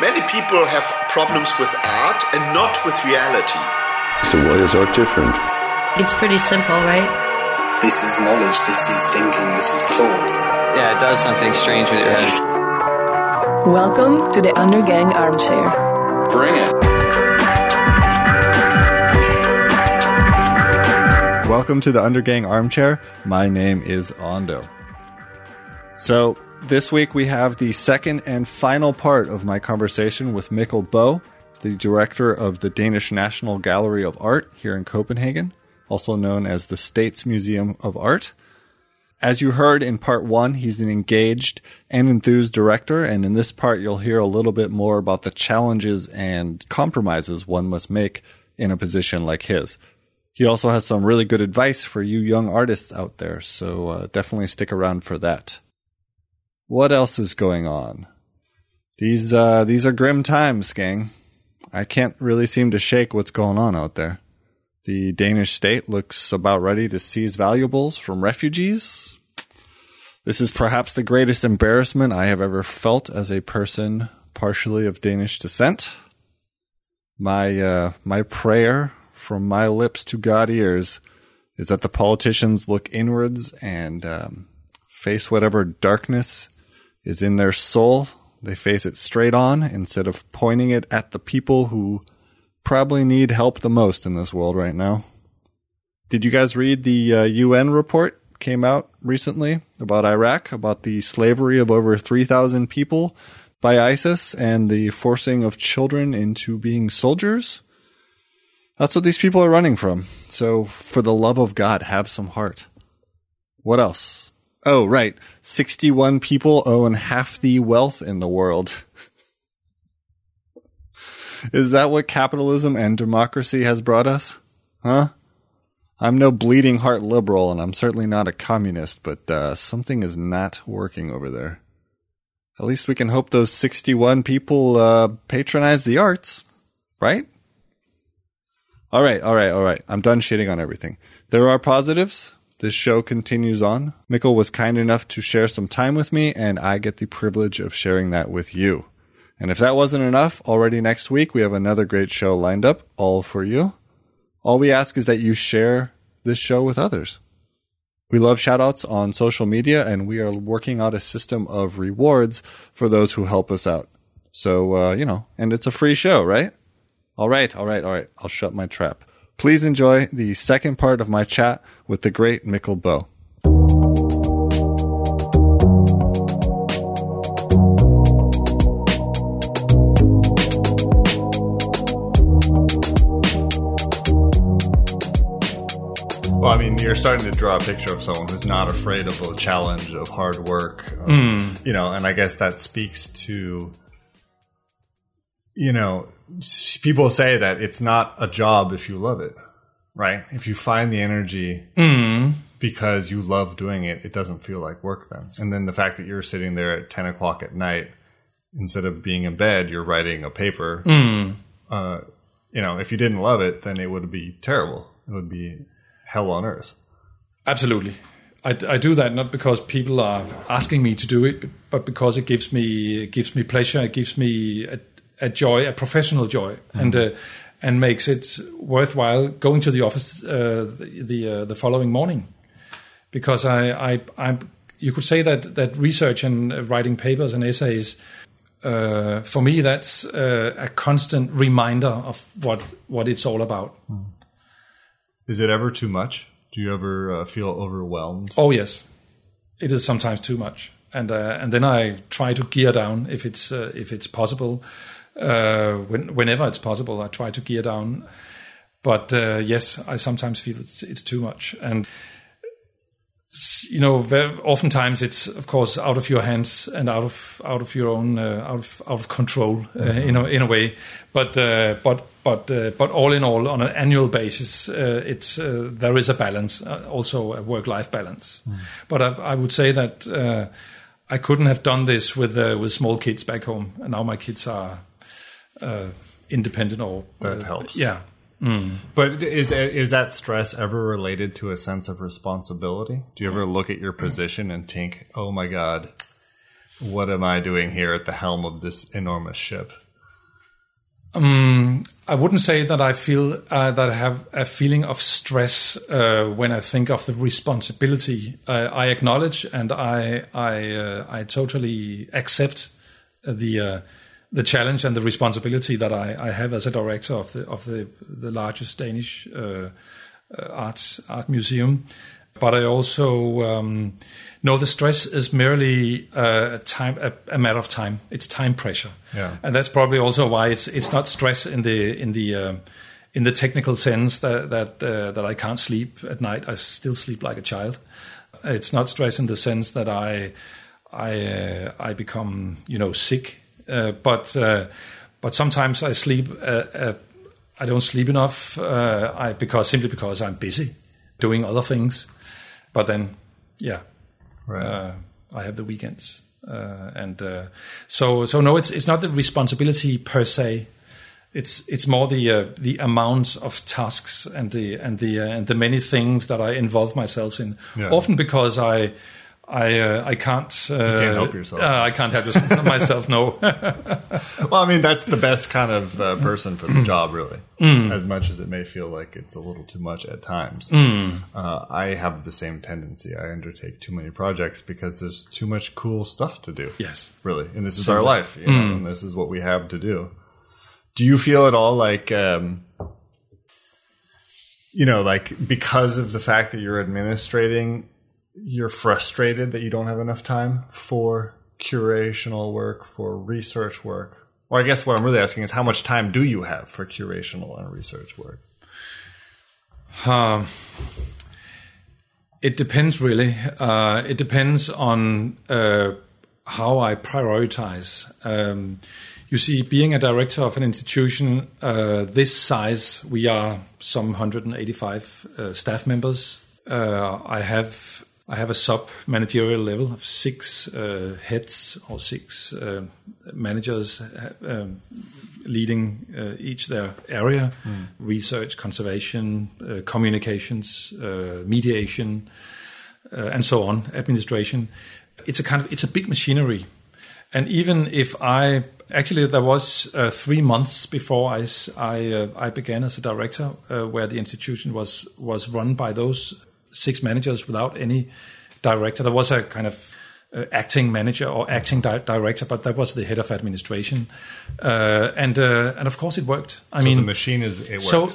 Many people have problems with art and not with reality. So why is art different? It's pretty simple, right? This is knowledge, this is thinking, this is thought. Yeah, it does something strange with your head. Welcome to the Undergang Armchair. Bring it. Welcome to the Undergang Armchair. My name is Ondo. So, this week we have the second and final part of my conversation with Mikkel Bogh, the director of the Danish National Gallery of Art here in Copenhagen, also known as the States Museum of Art. As you heard in part one, he's an engaged and enthused director, and in this part you'll hear a little bit more about the challenges and compromises one must make in a position like his. He also has some really good advice for you young artists out there, so definitely stick around for that. What else is going on? These are grim times, gang. I can't really seem to shake what's going on out there. The Danish state looks about ready to seize valuables from refugees. This is perhaps the greatest embarrassment I have ever felt as a person partially of Danish descent. My prayer from my lips to God's ears is that the politicians look inwards and face whatever darkness is in their soul. They face it straight on instead of pointing it at the people who probably need help the most in this world right now. Did you guys read the UN report came out recently about Iraq, about the slavery of over 3,000 people by ISIS and the forcing of children into being soldiers? That's what these people are running from. So for the love of God, have some heart. What else? Oh, right. 61 people own half the wealth in the world. Is that what capitalism and democracy has brought us? Huh? I'm no bleeding heart liberal, and I'm certainly not a communist, but something is not working over there. At least we can hope those 61 people patronize the arts, right? All right. I'm done shitting on everything. There are positives. This show continues on. Mikkel was kind enough to share some time with me, and I get the privilege of sharing that with you. And if that wasn't enough, already next week we have another great show lined up, all for you. All we ask is that you share this show with others. We love shoutouts on social media, and we are working out a system of rewards for those who help us out. So, and it's a free show, right? All right. I'll shut my trap. Please enjoy the second part of my chat with the great Mikkel Bogh. Well, I mean, you're starting to draw a picture of someone who's not afraid of the challenge, of hard work, and I guess that speaks to, people say that it's not a job if you love it, right? If you find the energy because you love doing it, it doesn't feel like work then. And then the fact that you're sitting there at 10 o'clock at night, instead of being in bed, you're writing a paper. If you didn't love it, then it would be terrible. It would be hell on earth. Absolutely. I do that not because people are asking me to do it, but because it gives me pleasure. It gives me a professional joy, and makes it worthwhile going to the office the following morning, because I you could say that research and writing papers and essays, for me that's a constant reminder of what it's all about. Is it ever too much? Do you ever feel overwhelmed? Oh yes, it is sometimes too much, and then I try to gear down if it's possible. Whenever it's possible, I try to gear down. But yes, I sometimes feel it's too much. And, oftentimes it's, of course, out of your hands and out of your own, out of control, in a way. But all in all, on an annual basis, there is a balance, also a work-life balance. Mm. But I would say that I couldn't have done this with small kids back home. And now my kids are... independent, or that helps. Yeah. But is that stress ever related to a sense of responsibility? Do you ever look at your position and think, oh my God, what am I doing here at the helm of this enormous ship? I wouldn't say that I feel that I have a feeling of stress when I think of the responsibility. I acknowledge and I totally accept the challenge and the responsibility that I have as a director of the largest Danish art museum. But I also know the stress is merely a matter of time. It's time pressure, yeah. And that's probably also why it's not stress in the technical sense that I can't sleep at night. I still sleep like a child. It's not stress in the sense that I become sick, but sometimes I sleep. I don't sleep enough. Because I'm busy doing other things. But then, yeah, right. I have the weekends, so no, it's not the responsibility per se. It's more the amount of tasks and the many things that I involve myself in. Yeah. Often because I can't. You can't help yourself. I can't help myself. No. Well, I mean, that's the best kind of person for the job, really. Mm. As much as it may feel like it's a little too much at times, I have the same tendency. I undertake too many projects because there's too much cool stuff to do. Yes, really. And this is our life, you know, and this is what we have to do. Do you feel at all like? Because of the fact that you're administrating, you're frustrated that you don't have enough time for curational work, for research work? Or I guess what I'm really asking is, how much time do you have for curational and research work? It depends, really. It depends on how I prioritize. You see, being a director of an institution this size, we are some 185 staff members. I have a sub-managerial level of six heads or six managers leading each their area: research, conservation, communications, mediation, and so on, administration. It's a big machinery. And even if there was 3 months before I began as a director where the institution was run by those six managers without any director. There was a kind of acting manager or acting director, but that was the head of administration. And of course it worked. So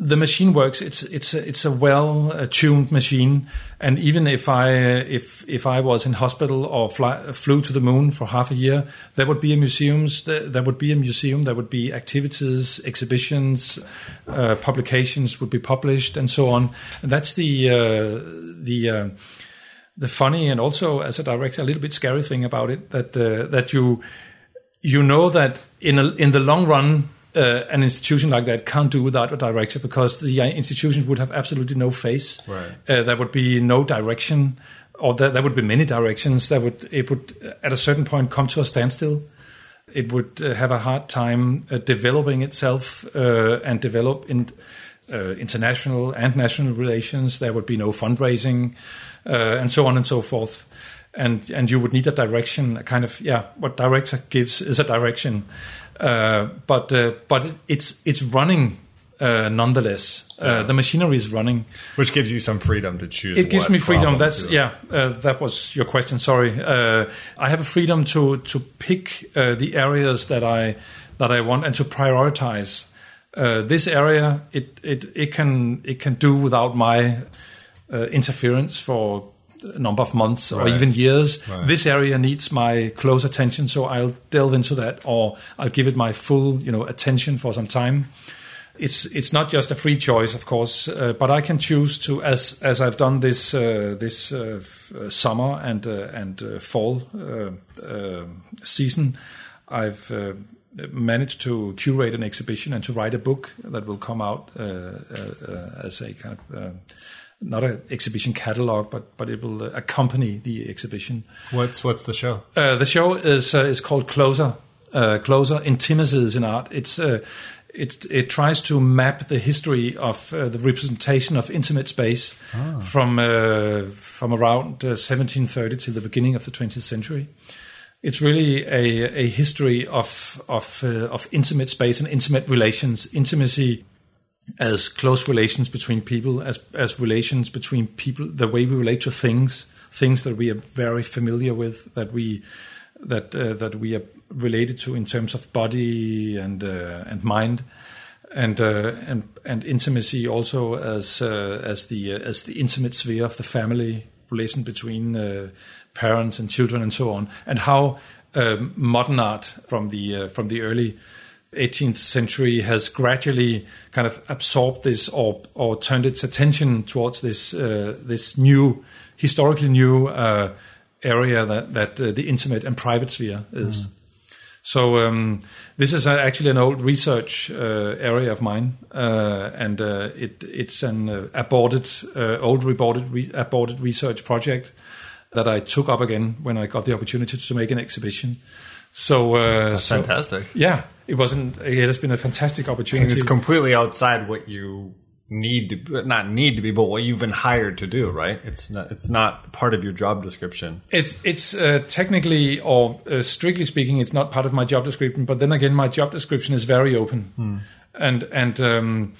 the machine works. It's a well-tuned machine. And even if I was in hospital or flew to the moon for half a year, there would be a museums. There would be a museum. There would be activities, exhibitions, publications would be published, and so on. And that's the funny and also, as a director, a little bit scary thing about it, that you know that in the long run, an institution like that can't do without a director, because the institution would have absolutely no face. Right. There would be no direction, or there would be many directions. It would at a certain point come to a standstill. It would have a hard time developing itself and develop in international and national relations. There would be no fundraising, and so on and so forth. And you would need a direction, a kind of, what director gives is a direction. But it's running nonetheless. The machinery is running, which gives you some freedom to choose. It gives me freedom. That was your question. Sorry, I have a freedom to pick the areas that I want and to prioritize. This area it can do without my interference for a number of months or even years. Right. This area needs my close attention, so I'll delve into that, or I'll give it my full, attention for some time. It's not just a free choice, of course, but I can choose to, as I've done this summer and fall season. I've managed to curate an exhibition and to write a book that will come out as a kind of. Not an exhibition catalog, but it will accompany the exhibition. What's the show? The show is called Closer. Closer: Intimacies in Art. It tries to map the history of the representation of intimate space from around 1730 till the beginning of the 20th century. It's really a history of intimate space and intimate relations, intimacy as close relations between people, as relations between people, the way we relate to things that we are very familiar with, that we are related to in terms of body and mind, and intimacy also as the intimate sphere of the family, relation between parents and children and so on, and how modern art from the early 18th century has gradually kind of absorbed this or turned its attention towards this new, historically new area that the intimate and private sphere is. Mm. So this is actually an old research area of mine, and it's an aborted research project that I took up again when I got the opportunity to make an exhibition. So that's fantastic. Yeah, it has been a fantastic opportunity. And it's completely outside what you but what you've been hired to do, right? It's not part of your job description. It's technically, or strictly speaking, it's not part of my job description, but then again, my job description is very open. Mm. And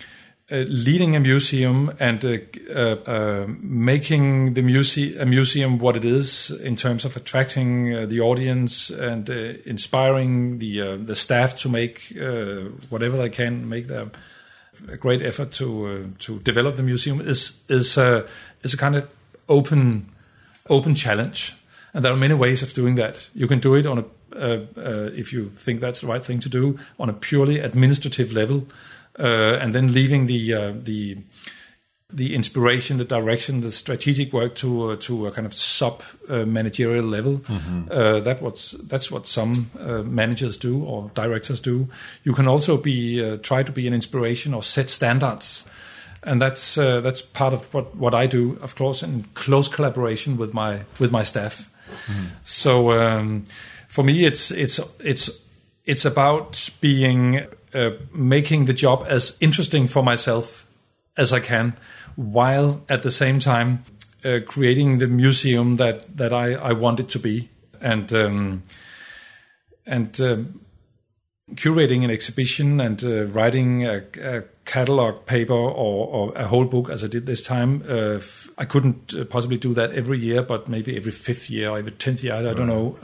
leading a museum and making the museum what it is in terms of attracting the audience and inspiring the staff to make whatever they can, make their a great effort to develop the museum is a kind of open challenge, and there are many ways of doing that. You can do it on if you think that's the right thing to do, on a purely administrative level, and then leaving the inspiration, the direction, the strategic work to a kind of sub managerial level. Mm-hmm. That's what some managers do or directors do. You can also be try to be an inspiration or set standards, and that's part of what I do, of course, in close collaboration with my staff. Mm-hmm. So for me, it's about being making the job as interesting for myself as I can, while at the same time creating the museum that I want it to be, and curating an exhibition and writing a catalog paper or a whole book, as I did this time. I couldn't possibly do that every year, but maybe every fifth year or every 10th year. I don't know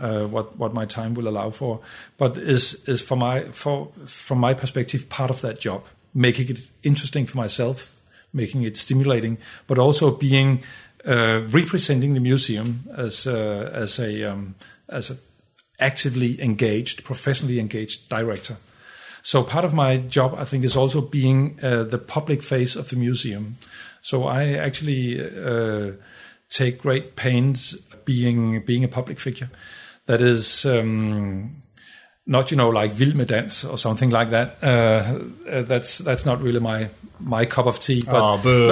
what my time will allow for, but is from my perspective part of that job, making it interesting for myself, making it stimulating, but also being representing the museum as a actively engaged, professionally engaged director. So part of my job, I think, is also being the public face of the museum. So I actually take great pains being a public figure. That is not, like Vild Med Dans or something like that. That's not really my cup of tea. But, oh, boo.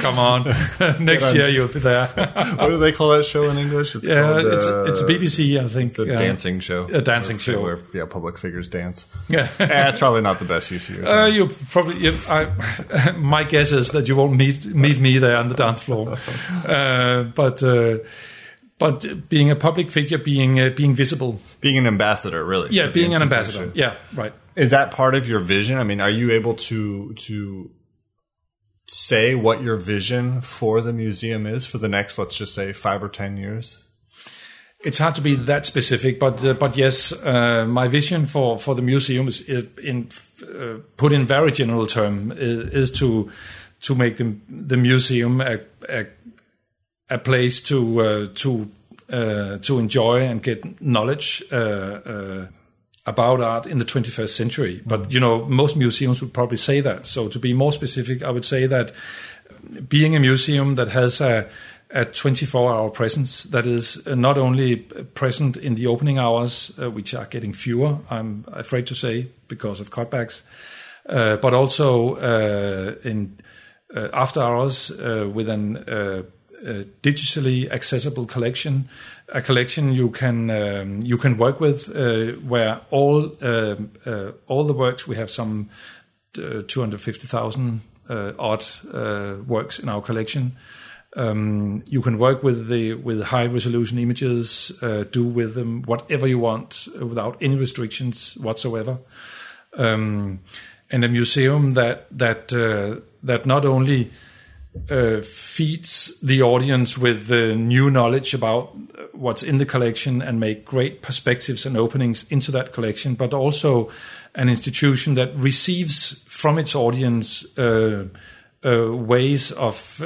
Come on. Next year you'll be there. What do they call that show in English? It's called, it's BBC, I think. It's a dancing show. A dancing show. Where, public figures dance. Yeah. That's probably not the best use of your time. My guess is that you won't meet me there on the dance floor. But being a public figure, being visible. Being an ambassador, really. Yeah, being an ambassador. Yeah, right. Is that part of your vision? I mean, are you able to say what your vision for the museum is for the next, let's just say, 5 or 10 years? It's hard to be that specific, but yes, my vision for the museum is, put in very general term, is to make the museum a place to enjoy and get knowledge about art in the 21st century. But most museums would probably say that. So to be more specific, I would say that being a museum that has a 24-hour presence, that is not only present in the opening hours, which are getting fewer, I'm afraid to say, because of cutbacks, but also in after hours with an digitally accessible collection, a collection you can work with, where all the works, we have some 250,000 odd works in our collection, You can work with high resolution images, do with them whatever you want without any restrictions whatsoever. And a museum that not only feeds the audience with new knowledge about what's in the collection and make great perspectives and openings into that collection, but also an institution that receives from its audience new ways of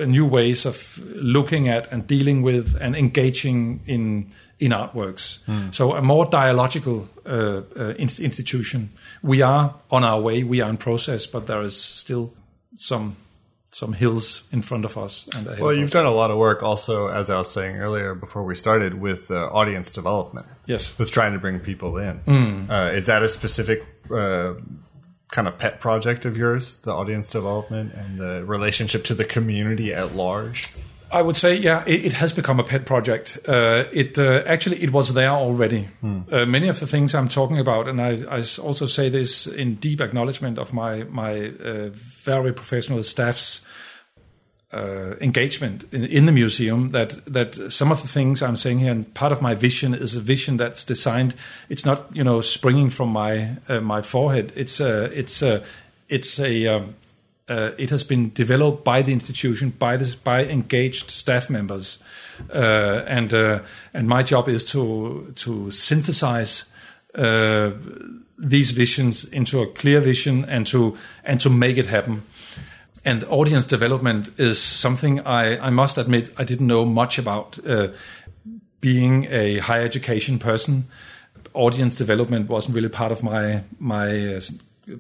looking at and dealing with and engaging in artworks. Mm. So a more dialogical institution. We are on our way. We are in process, but there is still some hills in front of us. Well, you've done a lot of work also, as I was saying earlier before we started, with audience development. Yes. With trying to bring people in. Mm. Is that a specific kind of pet project of yours, the audience development and the relationship to the community at large? I would say, yeah, it has become a pet project. It was there already. Mm. Many of the things I'm talking about, and I also say this in deep acknowledgement of my very professional staff's engagement in the museum, that some of the things I'm saying here, and part of my vision is a vision that's designed. It's not springing from my forehead. It has been developed by the institution, by engaged staff members, and my job is to synthesize these visions into a clear vision and to make it happen. And audience development is something I must admit I didn't know much about. Being a higher education person, audience development wasn't really part of my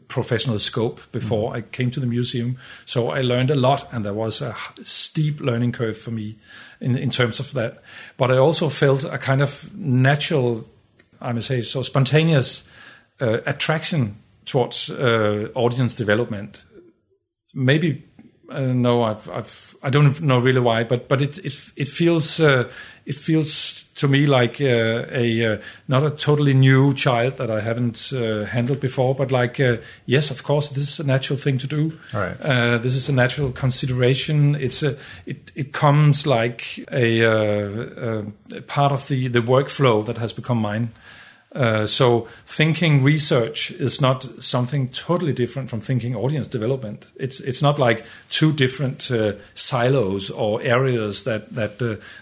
professional scope before I came to the museum. So I learned a lot, and there was a steep learning curve for me in terms of that. But I also felt a kind of natural, I must say, so spontaneous attraction towards audience development. Maybe I don't know really why, but it feels to me like a not a totally new child that I haven't handled before, but like yes, of course, this is a natural thing to do. All right. This is a natural consideration. It comes like a part of the workflow that has become mine. So thinking research is not something totally different from thinking audience development. It's not like two different silos or areas that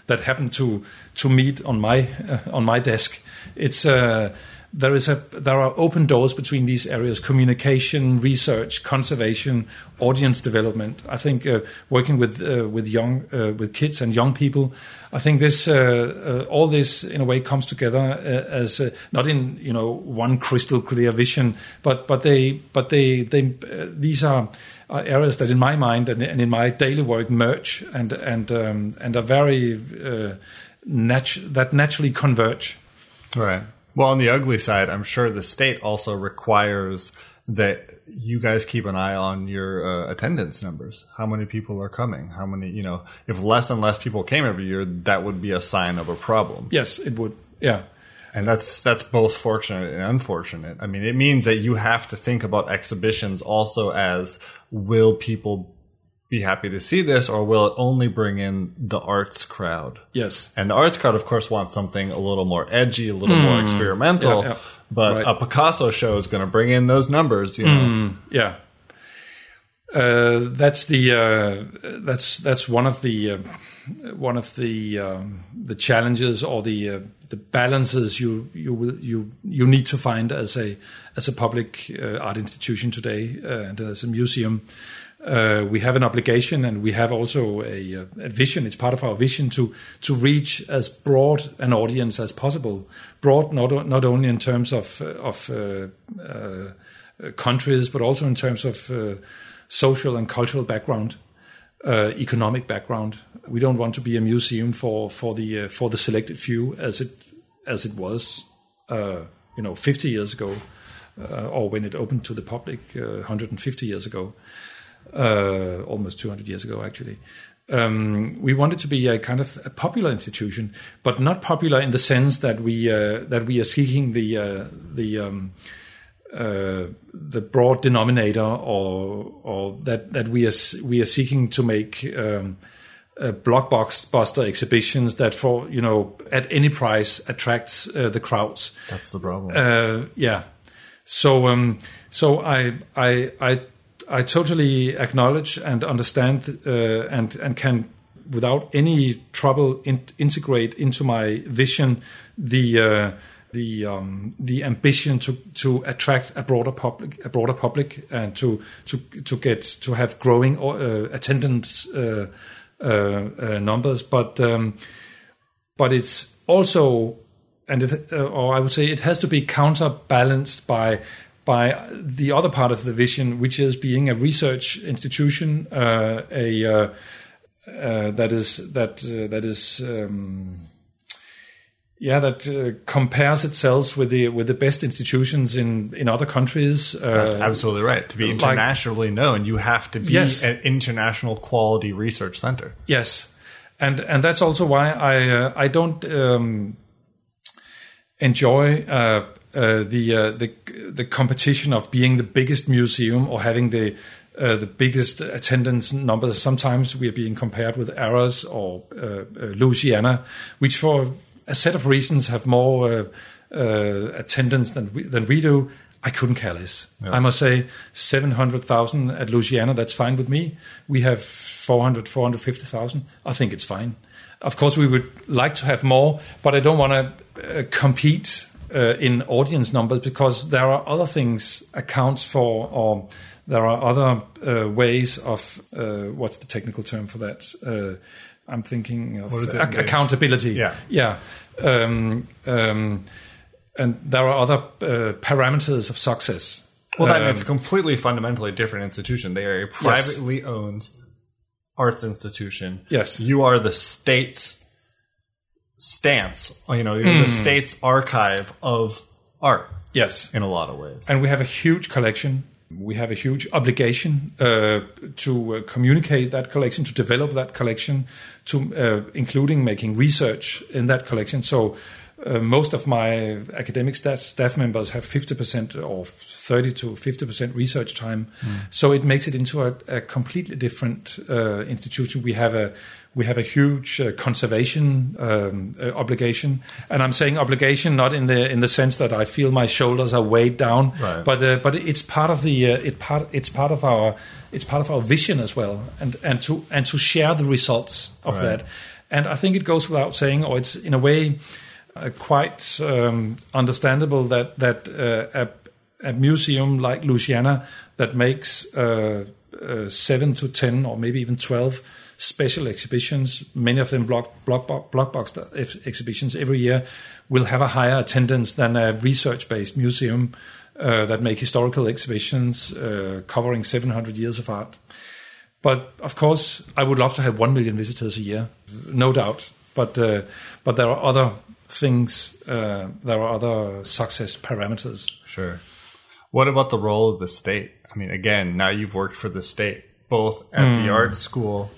happen to meet on my desk. There are open doors between these areas: communication, research, conservation, audience development. I think working with kids and young people, I think this all this in a way comes together as not in one crystal clear vision, but these are areas that in my mind and in my daily work merge and are very that naturally converge. Right. Well, on the ugly side, I'm sure the state also requires that you guys keep an eye on your attendance numbers. How many people are coming? How many, if less and less people came every year, that would be a sign of a problem. Yes, it would. Yeah. And that's both fortunate and unfortunate. I mean, it means that you have to think about exhibitions also as, will people be happy to see this, or will it only bring in the arts crowd? Yes. And the arts crowd, of course, wants something a little more edgy, a little more experimental. Yeah, yeah. But right. A Picasso show is going to bring in those numbers, you know. Yeah. That's one of the challenges or the balances you need to find as a public art institution today and as a museum. We have an obligation, and we have also a vision. It's part of our vision to reach as broad an audience as possible. Broad, not only in terms of countries, but also in terms of social and cultural background, economic background. We don't want to be a museum for the selected few, as it was, 50 years ago, or when it opened to the public 150 years ago. Almost 200 years ago, actually. We wanted to be a kind of a popular institution, but not popular in the sense that we are seeking the broad denominator, or that we are seeking to make blockbuster exhibitions that, for at any price, attracts the crowds. That's the problem. Yeah. So so I totally acknowledge and understand and can, without any trouble, integrate into my vision the ambition to attract a broader public, and to get to have growing attendance numbers. But it's also, and it, or I would say, it has to be counterbalanced by the other part of the vision, which is being a research institution, that compares itself with the best institutions in other countries. That's absolutely right. To be internationally known, you have to be an international quality research center. Yes, and that's also why I don't enjoy the competition of being the biggest museum or having the biggest attendance numbers. Sometimes we are being compared with Arras or Louisiana, which for a set of reasons have more attendance than we do. I couldn't care less. Yeah. I must say, 700,000 at Louisiana, that's fine with me. We have 450,000. I think it's fine. Of course, we would like to have more, but I don't want to compete in audience numbers, because there are other things accounts for, or there are other ways of what's the technical term for that? I'm thinking of accountability. Yeah. And there are other parameters of success. Well, that it's a completely fundamentally different institution. They are a privately owned arts institution. Yes, you are the state's stance. The state's archive of art. Yes, in a lot of ways. And we have a huge collection. We have a huge obligation to communicate that collection, to develop that collection, to including making research in that collection. So most of my academic staff members have 50% or 30 to 50% research time. So it makes it into a completely different institution. We have a huge conservation obligation, and I'm saying obligation not in the sense that I feel my shoulders are weighed down, right, but it's part of the it's part of our vision as well, and to share the results of that. And I think it goes without saying, or it's in a way quite understandable that a museum like Louisiana that makes 7 to 10 or maybe even 12. Special exhibitions, many of them blockbuster exhibitions every year, will have a higher attendance than a research-based museum that make historical exhibitions covering 700 years of art. But of course, I would love to have 1 million visitors a year, no doubt. But there are other things, there are other success parameters. Sure. What about the role of the state? I mean, again, now you've worked for the state, both at the art school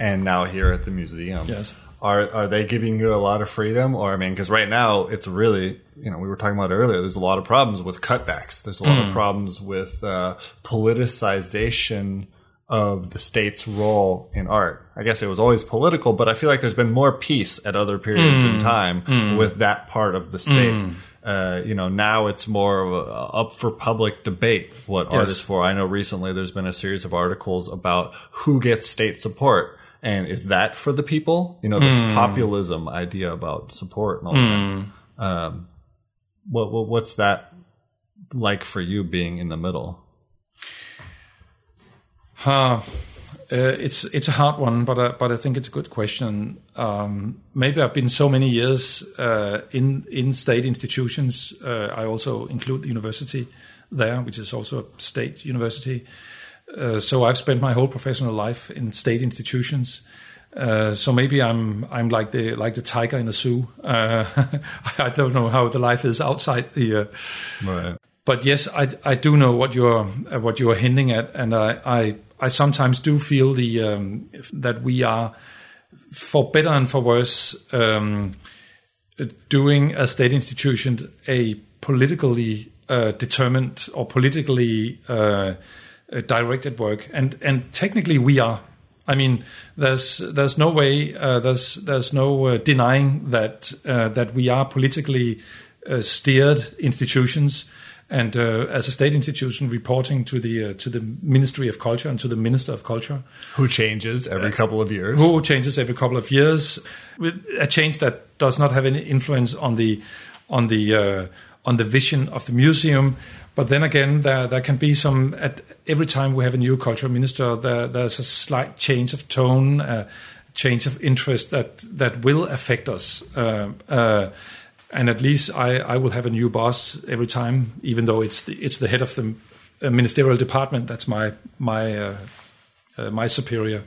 and now here at the museum. Yes. Are they giving you a lot of freedom? Or, I mean, because right now it's really, we were talking about earlier, there's a lot of problems with cutbacks. There's a lot of problems with politicization of the state's role in art. I guess it was always political, but I feel like there's been more peace at other periods in time with that part of the state. Now it's more of up for public debate what art is for. I know recently there's been a series of articles about who gets state support, and is that for the people? This populism idea about support and all that. What's that like for you, being in the middle? It's a hard one, but I think it's a good question. Maybe I've been so many years in state institutions. I also include the university there, which is also a state university. So I've spent my whole professional life in state institutions. So maybe I'm like the tiger in the zoo. I don't know how the life is outside the. Right. But yes, I do know what you are hinting at, and I sometimes do feel that we are, for better and for worse, doing a state institution a politically determined or politically directed work, and technically we are. I mean, there's no way, there's no denying that that we are politically steered institutions, and as a state institution reporting to the Ministry of Culture and to the Minister of Culture, who changes every couple of years. Who changes every couple of years, with a change that does not have any influence on the vision of the museum. But then again, there can be some. At every time we have a new cultural minister, there's a slight change of tone, change of interest that will affect us. And at least I will have a new boss every time, even though it's the head of the ministerial department that's my superior,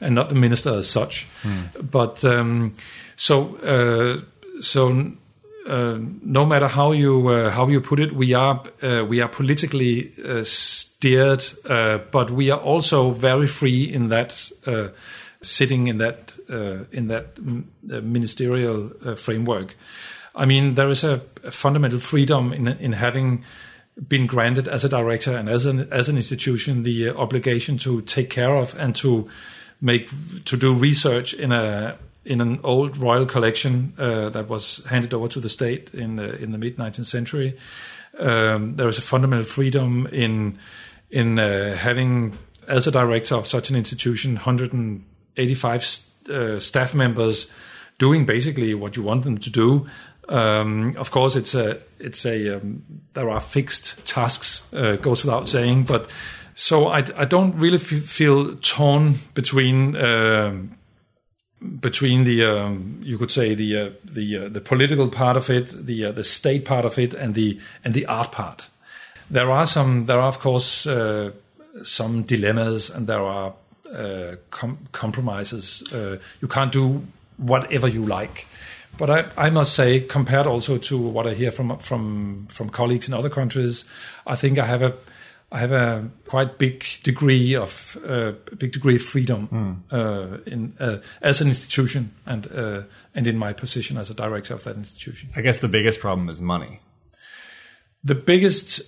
and not the minister as such. Mm. But no matter how you put it, we are politically steered, but we are also very free in that sitting in that ministerial framework. I mean, there is a fundamental freedom in having been granted as a director and as an institution the obligation to take care of and to do research in an old royal collection that was handed over to the state in the mid-19th century. There is a fundamental freedom in having, as a director of such an institution, 185 staff members doing basically what you want them to do. Of course, there are fixed tasks, goes without saying, but so I don't really feel torn between the you could say the political part of it, the state part of it, and the art part. There are of course some dilemmas, and there are compromises. You can't do whatever you like, but I must say, compared also to what I hear from colleagues in other countries, I think I have a quite big degree of freedom as an institution and in my position as a director of that institution. I guess the biggest problem is money. The biggest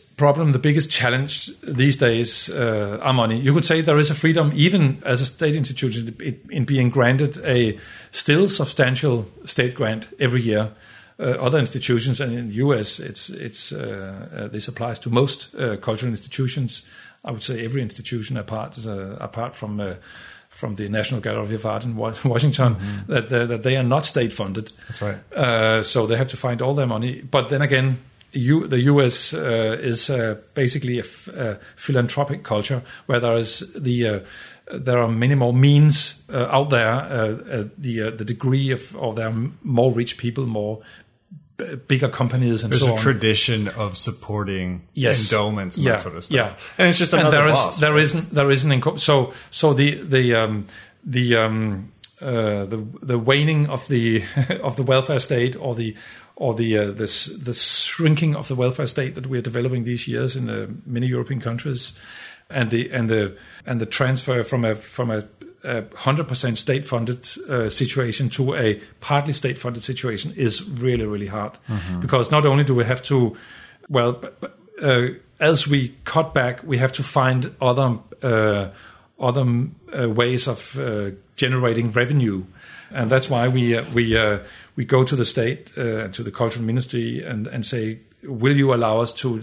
challenge these days are money. You could say there is a freedom, even as a state institution, in being granted a still substantial state grant every year. Other institutions, and in the US, this applies to most cultural institutions. I would say every institution apart from the National Gallery of Art in Washington, mm-hmm. that they are not state funded. That's right. So they have to find all their money. But then again, the US is basically a philanthropic culture, where there is there are many more means out there. The degree of, or there are more rich people, more bigger companies, and There's a tradition of supporting endowments and that sort of stuff. Yeah. And it's just another loss. The waning of the welfare state, or the shrinking of the welfare state that we are developing these years in many European countries, and the transfer from a 100% state funded situation to a partly state funded situation is really, really hard, mm-hmm. because not only do we have to as we cut back, we have to find other ways of generating revenue. And that's why we go to the state, to the cultural ministry, and say, "Will you allow us to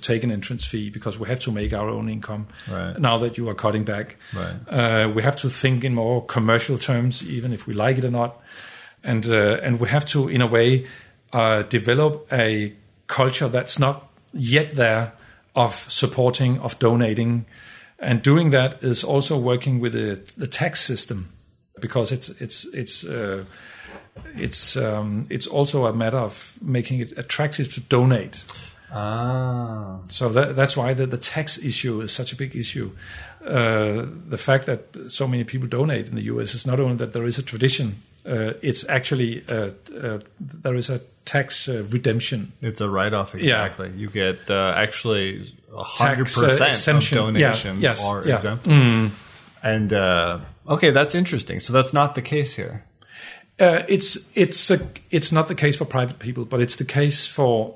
take an entrance fee, because we have to make our own income now that you are cutting back? Right. We have to think in more commercial terms, even if we like it or not, and we have to, in a way, develop a culture that's not yet there of supporting, of donating, and doing that is also working with the tax system." Because it's also a matter of making it attractive to donate. Ah, so that's why the tax issue is such a big issue. The fact that so many people donate in the US is not only that there is a tradition; it's actually there is a tax redemption. It's a write-off. Exactly, you get actually 100% of donations are exempt. Mm. And okay, that's interesting. So that's not the case here. It's not the case for private people, but it's the case for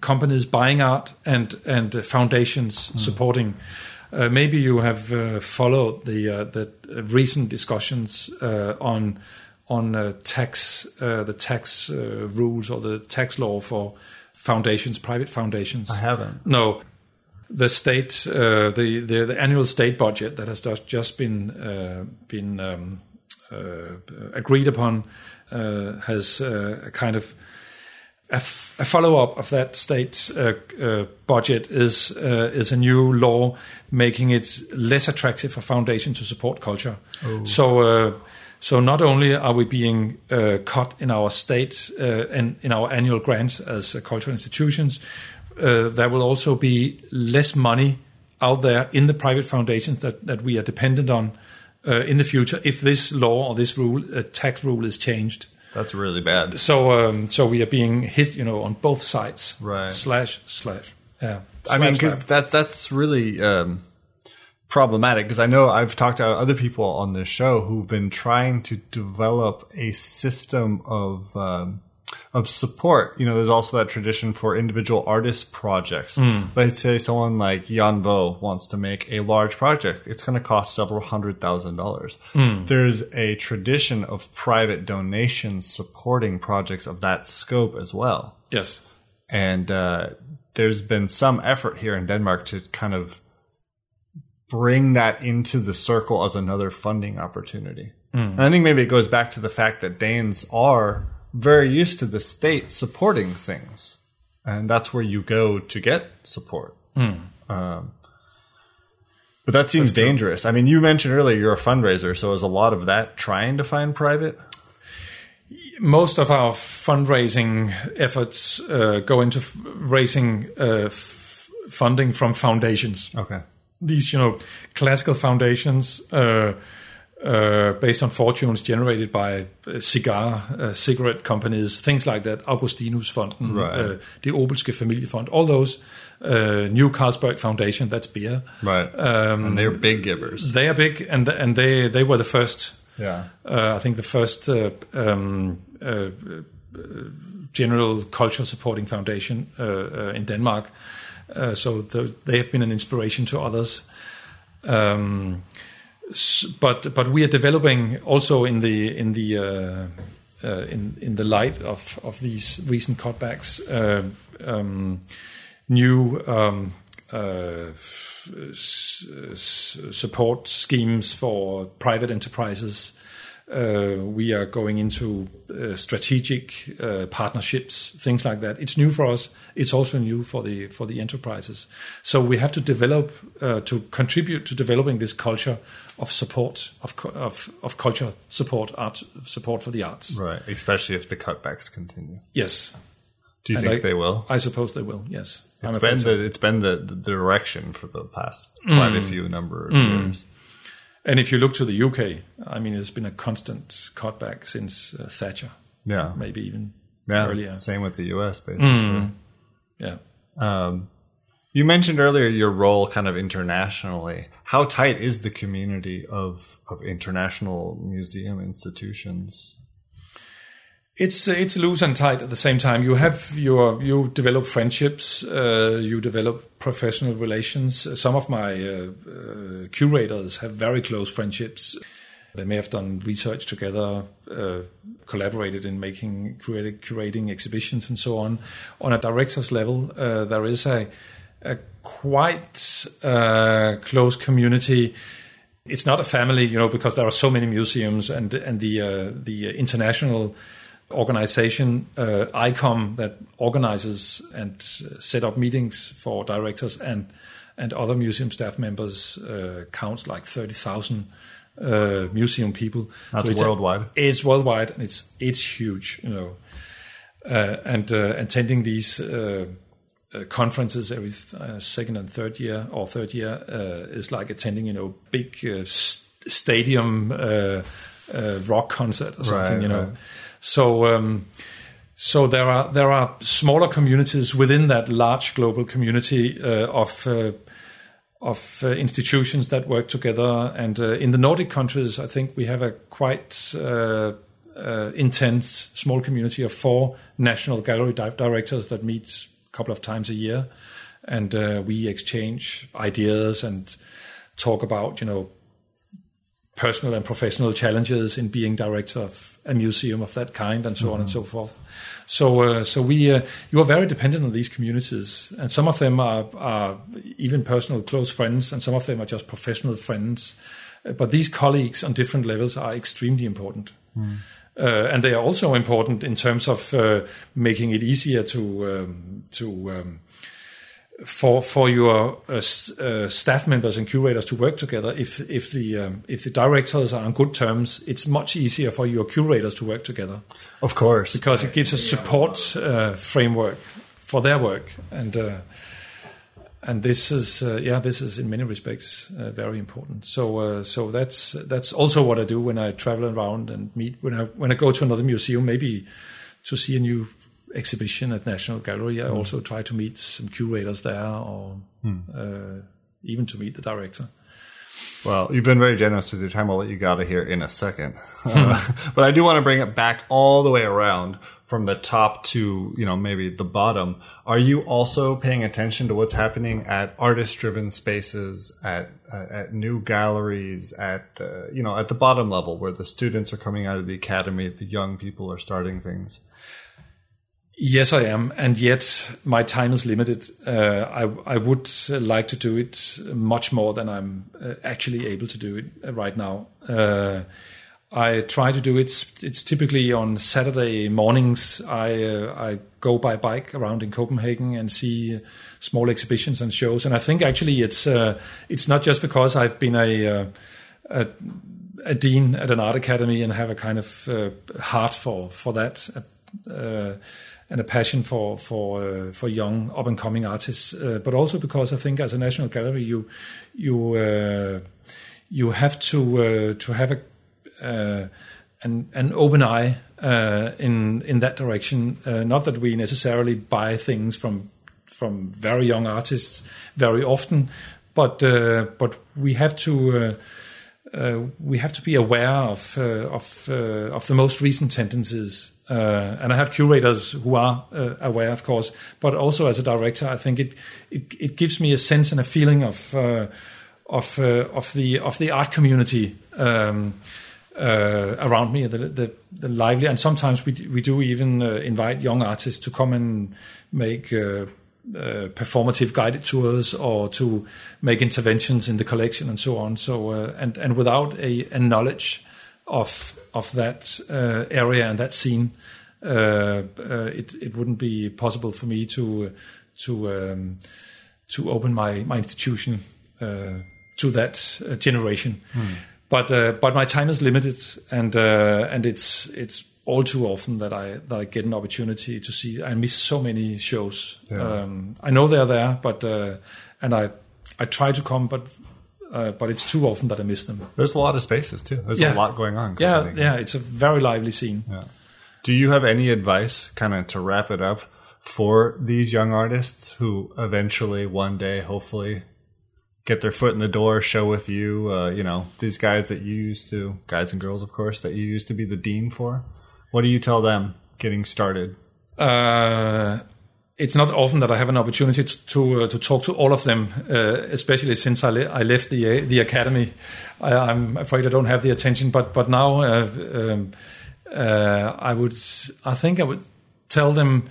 companies buying art and foundations supporting. Maybe you have followed the recent discussions on tax, the tax rules or the tax law for foundations, private foundations. I haven't. No, the state, the annual state budget that has just been agreed upon has a kind of a follow-up of that state budget is a new law making it less attractive for foundations to support culture. Oh. So not only are we being cut in our state and in our annual grants as cultural institutions, there will also be less money out there in the private foundations that we are dependent on in the future if this law or this rule, tax rule, is changed. That's really bad. So we are being hit, on both sides. Right. Slash. Yeah. Because that's really problematic. Because I know I've talked to other people on this show who've been trying to develop a system of support. There's also that tradition for individual artist projects. But say someone like Jan Vo wants to make a large project, it's going to cost several $100,000. There's a tradition of private donations supporting projects of that scope as well. Yes. And there's been some effort here in Denmark to kind of bring that into the circle as another funding opportunity. And I think maybe it goes back to the fact that Danes are very used to the state supporting things, and that's where you go to get support. But that seems dangerous. I mean, you mentioned earlier you're a fundraiser, so is a lot of that trying to find private? Most of our fundraising efforts go into raising funding from foundations. Okay. These classical foundations based on fortunes generated by cigarette companies, things like that, Augustinusfonden, right. The Obelske Familiefond, all those, New Carlsberg Foundation, that's beer. Right. And they're big givers. They are big, and they were the first. Yeah. I think the first general culture supporting foundation in Denmark. So they have been an inspiration to others. But we are developing also in the light of these recent cutbacks, new support schemes for private enterprises. We are going into strategic partnerships, things like that. It's new for us. It's also new for the enterprises. So we have to develop to contribute to developing this culture of support, of culture support, art support for the arts. Right, especially if the cutbacks continue. Yes. Do you think they will? I suppose they will. Yes. It's been the direction for the past quite a few number of years. And if you look to the UK, there's been a constant cutback since Thatcher. Yeah. Maybe even earlier. Same with the US, basically. Yeah. You mentioned earlier your role kind of internationally. How tight is the community of international museum institutions? It's loose and tight at the same time. You have you develop friendships, you develop professional relations. Some of my curators have very close friendships. They may have done research together, collaborated in making curating exhibitions and so on. On a director's level, there is a quite close community. It's not a family, because there are so many museums and the international organization ICOM that organizes and set up meetings for directors and other museum staff members counts like 30,000 museum people. That's so worldwide. It's worldwide and it's huge, and attending these conferences every second and third year or third year is like attending big stadium rock concert or something, right, right. So there are smaller communities within that large global community of institutions that work together. And in the Nordic countries, I think we have a quite intense small community of 4 national gallery directors that meet a couple of times a year. and we exchange ideas and talk about, you know, personal and professional challenges in being director of a museum of that kind, and so on and so forth. So, you are very dependent on these communities, and some of them are even personal close friends, and some of them are just professional friends. But these colleagues on different levels are extremely important. Mm. And they are also important in terms of making it easier for your staff members and curators to work together. If the directors are on good terms, it's much easier for your curators to work together. Of course, because it gives a support framework for their work, and this is in many respects very important. So that's also what I do when I travel around and meet. When I go to another museum, maybe to see a new exhibition at National Gallery, I also try to meet some curators there, or even to meet the director. Well, you've been very generous with your time. I'll let you go out of here in a second. But I do want to bring it back all the way around from the top to, you know, maybe the bottom. Are you also paying attention to what's happening at artist-driven spaces, at new galleries, at the bottom level where the students are coming out of the academy, the young people are starting things? Yes, I am, and yet my time is limited. I would like to do it much more than I'm actually able to do it right now. I try to do it. It's typically on Saturday mornings. I go by bike around in Copenhagen and see small exhibitions and shows. And I think actually it's not just because I've been a dean at an art academy and have a kind of heart for that. And a passion for young up and coming artists, but also because I think as a national gallery, you have to have an open eye in that direction. Not that we necessarily buy things from very young artists very often, but we have to. We have to be aware of the most recent tendencies, and I have curators who are aware, of course, but also as a director, I think it gives me a sense and a feeling of the art community around me, the lively, and sometimes we do even invite young artists to come and make. Performative guided tours, or to make interventions in the collection, and so on. So and without a knowledge of that area and that scene, it wouldn't be possible for me to open my institution to that generation. Mm. But my time is limited, and it's. All too often that I get an opportunity to see. I miss so many shows. Yeah. I know they're there, but and I try to come, but it's too often that I miss them. There's a lot of spaces too. There's a lot going on. Yeah, it's a very lively scene. Yeah. Do you have any advice, kind of to wrap it up, for these young artists who eventually, one day, hopefully, get their foot in the door, show with you? You know, these guys and girls, of course, that you used to be the dean for. What do you tell them getting started? It's not often that I have an opportunity to talk to all of them, especially since I left the academy. I'm afraid I don't have the attention, but now I think I would tell them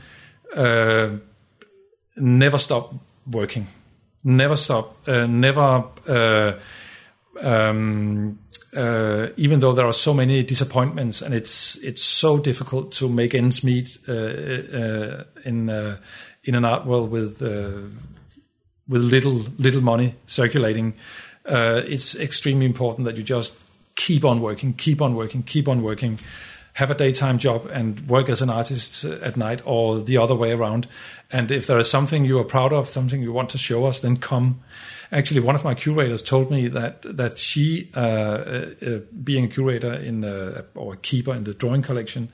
never stop working, never stop, never. Even though there are so many disappointments, and it's so difficult to make ends meet in an art world with little money circulating, it's extremely important that you just keep on working. Have a daytime job and work as an artist at night, or the other way around. And if there is something you are proud of, something you want to show us, then come. Actually, one of my curators told me that she, being a curator or a keeper in the drawing collection,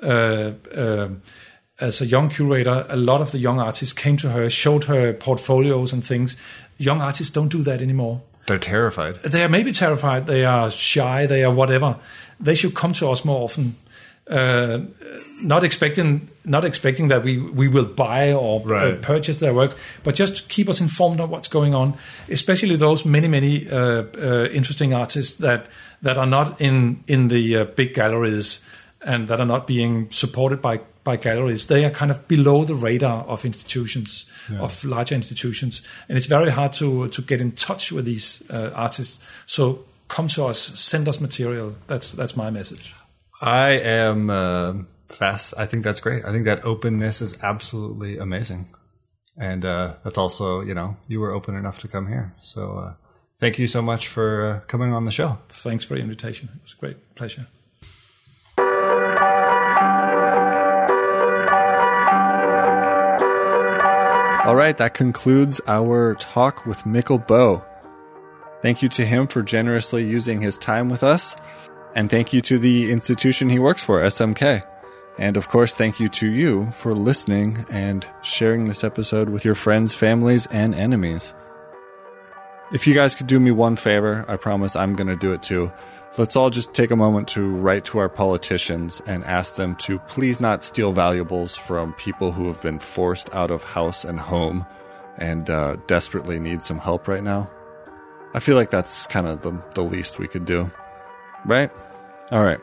as a young curator, a lot of the young artists came to her, showed her portfolios and things. Young artists don't do that anymore. They're terrified. They are maybe terrified. They are shy. They are whatever. They should come to us more often. Not expecting that we will buy or purchase their works, but just keep us informed of what's going on, especially those many interesting artists that are not in the big galleries and that are not being supported by galleries. They are kind of below the radar of institutions, of larger institutions, and it's very hard to get in touch with these artists. So come to us, send us material. That's my message. I am fast. I think that's great. I think that openness is absolutely amazing. And that's also, you were open enough to come here. So thank you so much for coming on the show. Thanks for the invitation. It was a great pleasure. All right. That concludes our talk with Mikkel Bogh. Thank you to him for generously using his time with us. And thank you to the institution he works for, SMK. And of course, thank you to you for listening and sharing this episode with your friends, families, and enemies. If you guys could do me one favor, I promise I'm going to do it too. Let's all just take a moment to write to our politicians and ask them to please not steal valuables from people who have been forced out of house and home and desperately need some help right now. I feel like that's kind of the least we could do. Right? All right.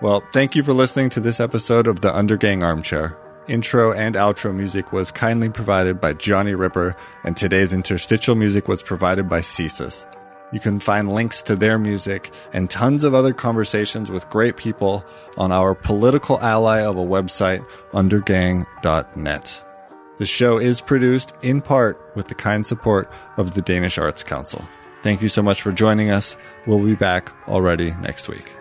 Well, thank you for listening to this episode of the Undergang Armchair. Intro and outro music was kindly provided by Johnny Ripper, and today's interstitial music was provided by CSUS. You can find links to their music and tons of other conversations with great people on our political ally of a website, undergang.net. The show is produced in part with the kind support of the Danish Arts Council. Thank you so much for joining us. We'll be back already next week.